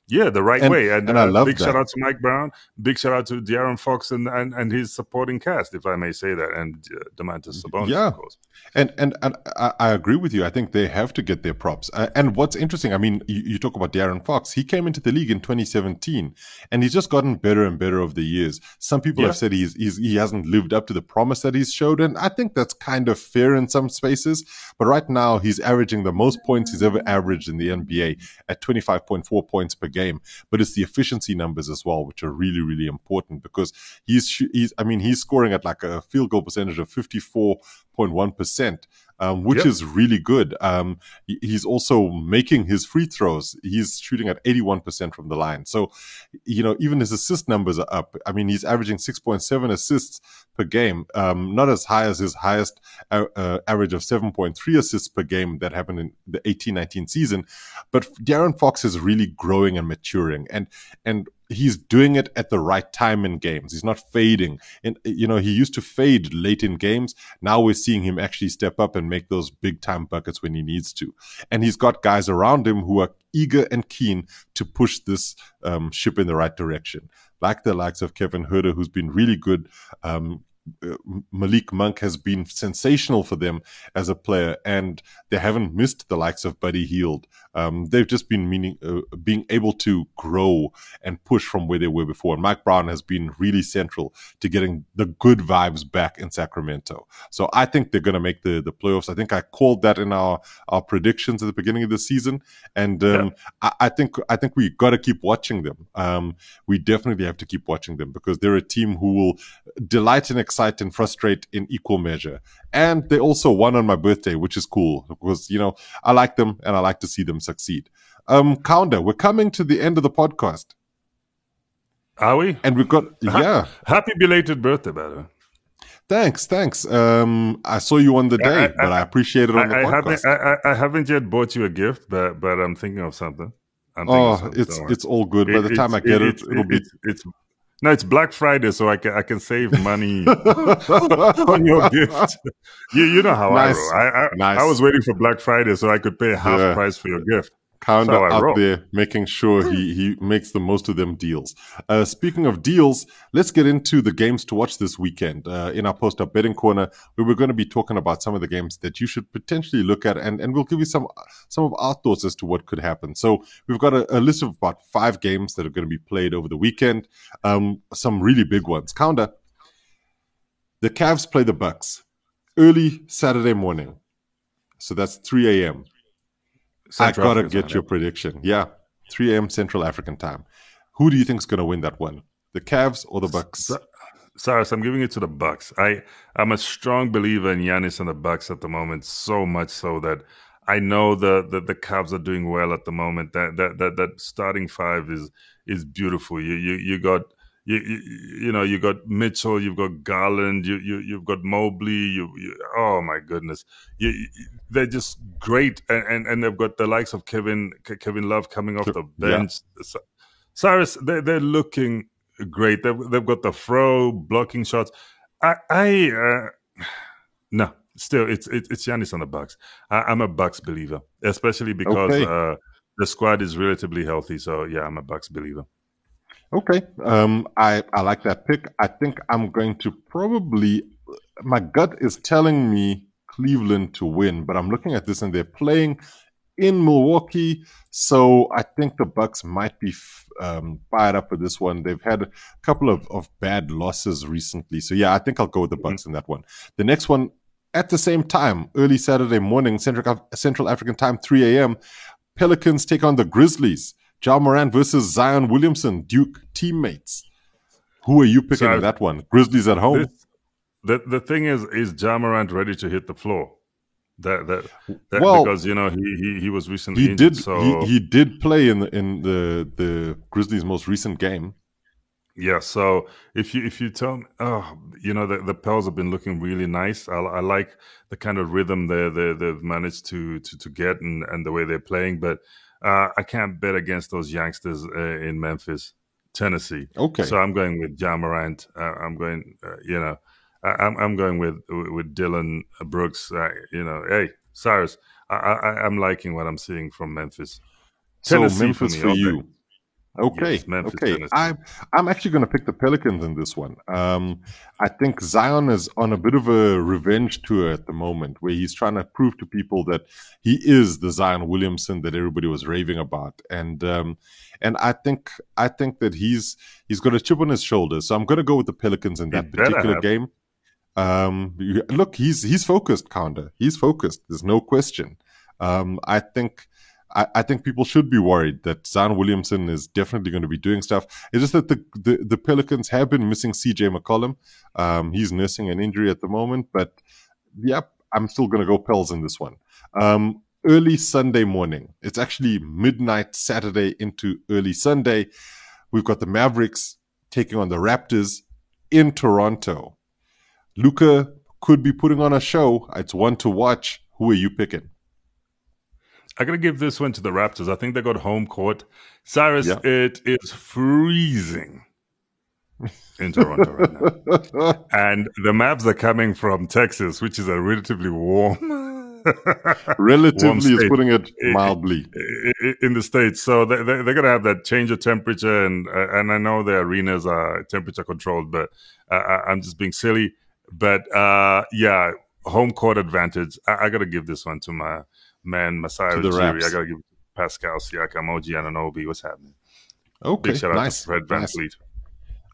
Yeah, the right and, way. And, and uh, I love big that. Shout out to Mike Brown. Big shout out to De'Aaron Fox and, and, and his supporting cast, if I may say that, and uh, Domantas Sabonis, yeah. of course. And, and, and I, I agree with you. I think they have to get their props. Uh, and what's interesting, I mean, you, you talk about De'Aaron Fox. He came into the league in twenty seventeen, and he's just gotten better and better over the years. Some people yeah. have said he's, he's he hasn't lived up to the promise that he's showed, and I think that's kind of fair in some spaces. But right now, he's averaging the most points he's ever averaged in the N B A at twenty-five point four points per game. game but it's the efficiency numbers as well, which are really, really important, because he's he's I mean he's scoring at like a field goal percentage of fifty-four point one percent, um which yep. is really good. Um he's also making his free throws. He's shooting at eighty-one percent from the line, so you know, even his assist numbers are up. I mean, he's averaging six point seven assists per game, um not as high as his highest uh, uh, average of seven point three assists per game that happened in the eighteen nineteen season. But De'Aaron Fox is really growing and maturing, and and he's doing it at the right time in games. He's not fading. And, you know, he used to fade late in games. Now we're seeing him actually step up and make those big time buckets when he needs to. And he's got guys around him who are eager and keen to push this um, ship in the right direction. Like the likes of Kevin Huerter, who's been really good. Um, Malik Monk has been sensational for them as a player, and they haven't missed the likes of Buddy Hield. Um, they've just been meaning, uh, being able to grow and push from where they were before. And Mike Brown has been really central to getting the good vibes back in Sacramento. So I think they're going to make the, the playoffs. I think I called that in our, our predictions at the beginning of the season. And um, yeah. I, I think I think we got to keep watching them. Um, we definitely have to keep watching them, because they're a team who will delight and excite Excite and frustrate in equal measure. And they also won on my birthday, which is cool, because, you know, I like them and I like to see them succeed. Um, Kaunda, we're coming to the end of the podcast. Are we? And we've got, ha- yeah. Happy belated birthday, by the way. Thanks, thanks. Um, I saw you on the day, I, I, but I appreciate it on I, the podcast. I haven't, I, I haven't yet bought you a gift, but, but I'm thinking of something. I'm thinking oh, something. it's it's all good. It, By the time I get it, it, it it'll it, be... It, it's, No, it's Black Friday, so I can I can save money on your gift. You you know how nice. I roll. I I, nice. I was waiting for Black Friday so I could pay half yeah. price for your gift. Kaunda out there making sure he, he makes the most of them deals. Uh, speaking of deals, let's get into the games to watch this weekend uh, in our post-up betting corner, where we're going to be talking about some of the games that you should potentially look at, and, and we'll give you some some of our thoughts as to what could happen. So we've got a, a list of about five games that are going to be played over the weekend, um, some really big ones. Kaunda, the Cavs play the Bucks early Saturday morning, so that's three a.m. Central I gotta African get time. your prediction. Yeah, three a.m. Central African time. Who do you think is gonna win that one? The Cavs or the Bucks? Cyrus, I'm giving it to the Bucks. I I'm a strong believer in Giannis and the Bucks at the moment. So much so that I know the the, the Cavs are doing well at the moment. That that that, that starting five is is beautiful. You you you got. You, you you know you got Mitchell, you've got Garland, you you you've got Mobley. You, you oh my goodness, you, you, they're just great, and, and and they've got the likes of Kevin Kevin Love coming off the bench. Yeah. Cyrus, they're they're looking great. They've they've got the throw blocking shots. I I uh, no, still it's it, it's Giannis on the Bucks. I, I'm a Bucks believer, especially because okay. uh, the squad is relatively healthy. So yeah, I'm a Bucks believer. Okay. Um, I, I like that pick. I think I'm going to probably, my gut is telling me Cleveland to win, but I'm looking at this and they're playing in Milwaukee. So I think the Bucks might be um, fired up for this one. They've had a couple of, of bad losses recently. So yeah, I think I'll go with the Bucks mm-hmm. in that one. The next one, at the same time, early Saturday morning, Central, Central African time, three a.m., Pelicans take on the Grizzlies. Ja Morant versus Zion Williamson, Duke teammates. Who are you picking so in that one? Grizzlies at home. This, the the thing is, is Ja Morant ready to hit the floor? That that, that well, because you know he he, he was recently he injured, did so. he, he did play in the, in the the Grizzlies' most recent game. Yeah, so if you if you tell me, oh, you know the the Pels have been looking really nice. I, I like the kind of rhythm they they they've managed to to to get and and the way they're playing, but. Uh, I can't bet against those youngsters uh, in Memphis, Tennessee. Okay, so I'm going with Ja Morant. Uh, I'm going, uh, you know, I, I'm I'm going with with Dylan Brooks. Uh, you know, hey Cyrus, I, I, I'm liking what I'm seeing from Memphis. Tennessee so Memphis for, me, for okay. you. Okay, yes, Memphis, okay. Tennessee. I'm I'm actually going to pick the Pelicans in this one. Um, I think Zion is on a bit of a revenge tour at the moment, where he's trying to prove to people that he is the Zion Williamson that everybody was raving about, and um, and I think I think that he's he's got a chip on his shoulder. So I'm going to go with the Pelicans in that he particular game. Um, look, he's he's focused, Kaunda. He's focused. There's no question. Um, I think. I, I think people should be worried that Zion Williamson is definitely going to be doing stuff. It's just that the the, the Pelicans have been missing C J McCollum. Um, he's nursing an injury at the moment, but yep, I'm still going to go Pels in this one. Um, early Sunday morning. It's actually midnight Saturday into early Sunday. We've got the Mavericks taking on the Raptors in Toronto. Luka could be putting on a show. It's one to watch. Who are you picking? I'm going to give this one to the Raptors. I think they got home court. Cyrus, yeah. It is freezing in Toronto right now. And the Mavs are coming from Texas, which is a relatively warm Relatively warm is putting it mildly. In the States. So they're going to have that change of temperature. And and I know the arenas are temperature controlled, but I'm just being silly. But uh, yeah, home court advantage. I got to give this one to my... Man, Masai Ujiri, I gotta give Pascal Siakam, O G Anunoby. What's happening? Okay, big shout nice, out to Fred VanVleet.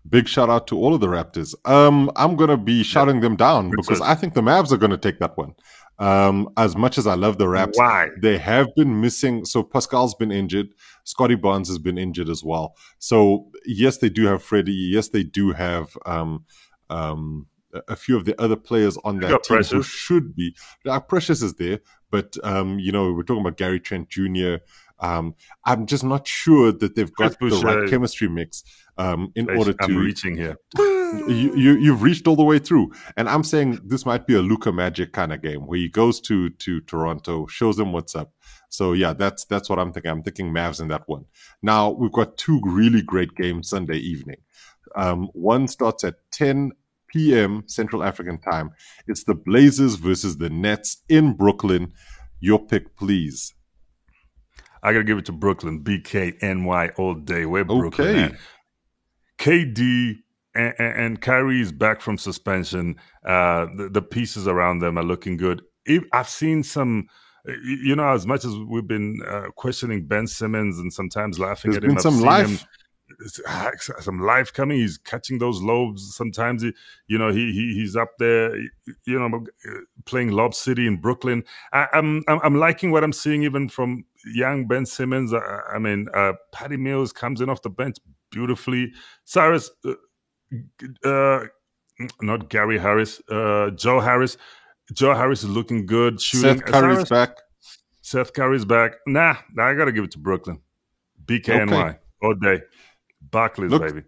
Big shout out to all of the Raptors. Um, I'm gonna be shouting yeah. them down Good because search. I think the Mavs are gonna take that one. Um, as much as I love the Raps, Why? They have been missing. So Pascal's been injured. Scotty Barnes has been injured as well. So yes, they do have Freddie. Yes, they do have um, um, a few of the other players on that team Precious. Who should be. Our Precious is there. But, um, you know, we're talking about Gary Trent Junior Um, I'm just not sure that they've got Chris the Boucher. Right chemistry mix um, in I, order I'm to... I'm reaching here. You, you, you've reached all the way through. And I'm saying this might be a Luka Magic kind of game where he goes to to Toronto, shows them what's up. So, yeah, that's that's what I'm thinking. I'm thinking Mavs in that one. Now, we've got two really great games Sunday evening. Um, one starts at ten p.m. Central African time. It's the Blazers versus the Nets in Brooklyn. Your pick, please. I got to give it to Brooklyn. B K N Y all day. We're Brooklyn. Okay. K D and, and Kyrie is back from suspension. Uh, the, the pieces around them are looking good. I've seen some, you know, as much as we've been uh, questioning Ben Simmons and sometimes laughing There's at him. There's been some life. Him, some life coming. He's catching those lobes. Sometimes he, you know, he he he's up there, you know, playing Lob City in Brooklyn. I, I'm I'm liking what I'm seeing, even from young Ben Simmons. I, I mean, uh, Patty Mills comes in off the bench beautifully. Cyrus, uh, uh, not Gary Harris, uh, Joe Harris. Joe Harris is looking good. Shooting. Seth Curry's Cyrus, back. Seth Curry's back. Nah, nah, I gotta give it to Brooklyn. B K N Y okay. all day. Barclays, Look, baby.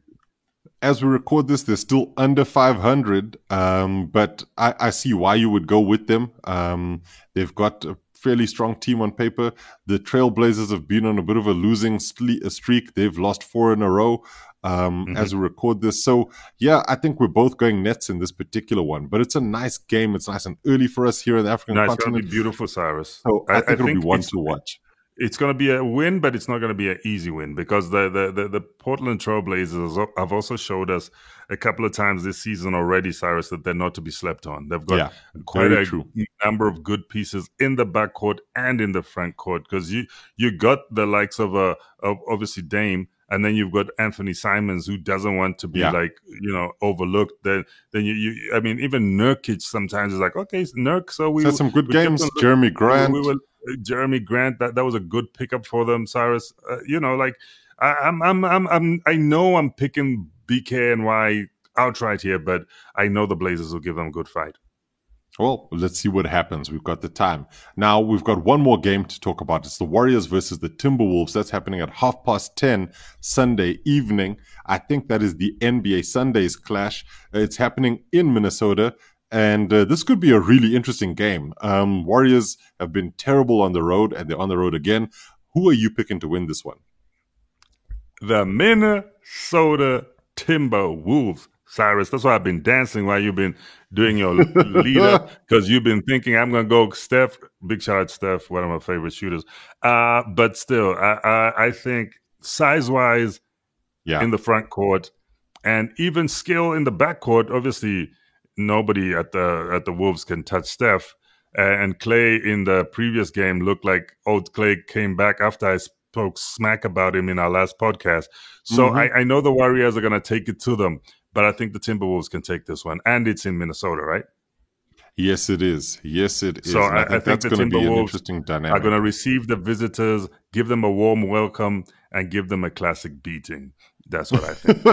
As we record this, they're still under five hundred, um, but I, I see why you would go with them. Um, they've got a fairly strong team on paper. The Trailblazers have been on a bit of a losing streak. They've lost four in a row um, mm-hmm. as we record this. So, yeah, I think we're both going Nets in this particular one, but it's a nice game. It's nice and early for us here in the African no, continent. It's going to be beautiful, Cyrus. So I, I think I it'll think be one to watch. It's going to be a win, but it's not going to be an easy win, because the the the, the Portland Trailblazers have also showed us a couple of times this season already, Cyrus, that they're not to be slept on. They've got yeah, quite a true. number of good pieces in the backcourt and in the front court, because you you got the likes of a of obviously Dame, and then you've got Anthony Simons, who doesn't want to be yeah. like you know overlooked. Then then you, you I mean even Nurkic sometimes is like, okay, Nurk, so we had some good we games. Looking, Jeremy Grant. We were, Jeremy Grant, that, that was a good pickup for them, Cyrus. Uh, you know, like I, I'm, I'm, I'm, I'm, I know I'm picking B K N Y outright here, but I know the Blazers will give them a good fight. Well, let's see what happens. We've got the time now. We've got one more game to talk about. It's the Warriors versus the Timberwolves. That's happening at half past ten Sunday evening. I think that is the N B A Sundays clash. It's happening in Minnesota. And uh, this could be a really interesting game. Um, Warriors have been terrible on the road, and they're on the road again. Who are you picking to win this one? The Minnesota Timberwolves, Cyrus. That's why I've been dancing while you've been doing your lead up, because you've been thinking I'm going to go Steph. Big shout out Steph, one of my favorite shooters. Uh, but still, I, I, I think size-wise yeah. in the front court, and even skill in the back court, obviously – nobody at the at the Wolves can touch Steph. Uh, and Clay in the previous game looked like old Clay came back after I spoke smack about him in our last podcast. So mm-hmm. I, I know the Warriors are going to take it to them, but I think the Timberwolves can take this one. And it's in Minnesota, right? Yes, it is. Yes, it is. So I, I think, I think that's going to be an interesting dynamic. Are going to receive the visitors, give them a warm welcome, and give them a classic beating. That's what I think.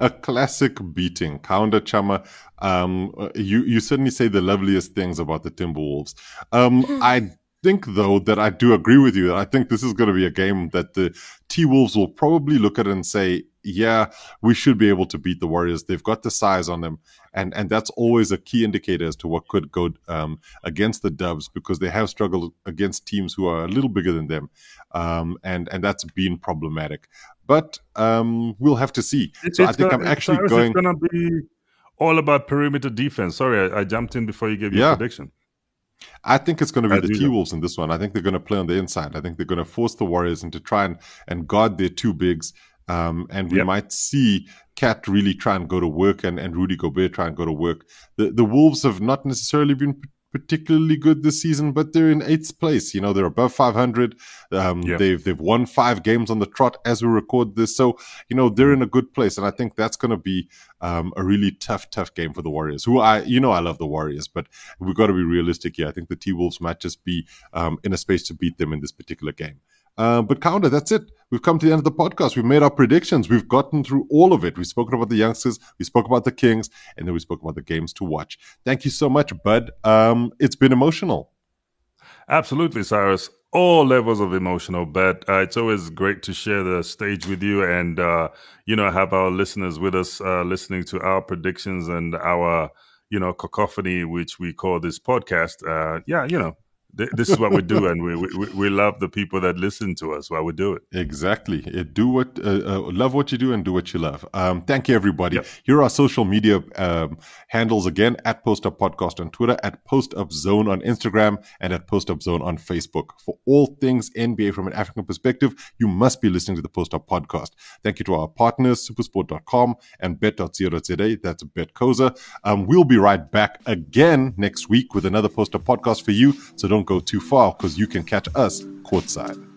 A classic beating. Kaunda Chama, um, you, you certainly say the loveliest things about the Timberwolves. Um, I think, though, that I do agree with you. I think this is going to be a game that the T-Wolves will probably look at and say, yeah, we should be able to beat the Warriors. They've got the size on them. And and that's always a key indicator as to what could go um, against the Dubs, because they have struggled against teams who are a little bigger than them. Um, and, and that's been problematic. But um, we'll have to see. It's, so it's I think gonna, I'm actually Cyrus, going... It's going to be all about perimeter defense. Sorry, I, I jumped in before you gave your yeah. prediction. I think it's going to be I the T-Wolves in this one. I think they're going to play on the inside. I think they're going to force the Warriors into try and, and guard their two bigs. Um, and we yep. might see Cat really try and go to work, and, and Rudy Gobert try and go to work. The the Wolves have not necessarily been p- particularly good this season, but they're in eighth place. You know, they're above five hundred. Um, yep. They've they've won five games on the trot as we record this. So, you know, they're in a good place. And I think that's going to be um, a really tough, tough game for the Warriors, who I, you know, I love the Warriors, but we've got to be realistic here. I think the T-Wolves might just be um, in a space to beat them in this particular game. Uh, but Kaunda, that's it. We've come to the end of the podcast. We've made our predictions. We've gotten through all of it. We've spoken about the youngsters. We spoke about the Kings. And then we spoke about the games to watch. Thank you so much, bud. Um, it's been emotional. Absolutely, Cyrus. All levels of emotional, but uh, it's always great to share the stage with you and, uh, you know, have our listeners with us uh, listening to our predictions and our, you know, cacophony, which we call this podcast. Uh, yeah, you know. This is what we do, and we, we we love the people that listen to us while we do it. Exactly. Do what uh, uh, love what you do and do what you love. Um, thank you, everybody. Yep. Here are our social media um, handles again, at Post-Up Podcast on Twitter, at Post-Up Zone on Instagram, and at Post-Up Zone on Facebook. For all things N B A from an African perspective, you must be listening to the Post-Up Podcast. Thank you to our partners, supersport dot com and bet dot co dot za. That's BetCoza. Um, we'll be right back again next week with another Post-Up Podcast for you, so don't go too far, because you can catch us courtside.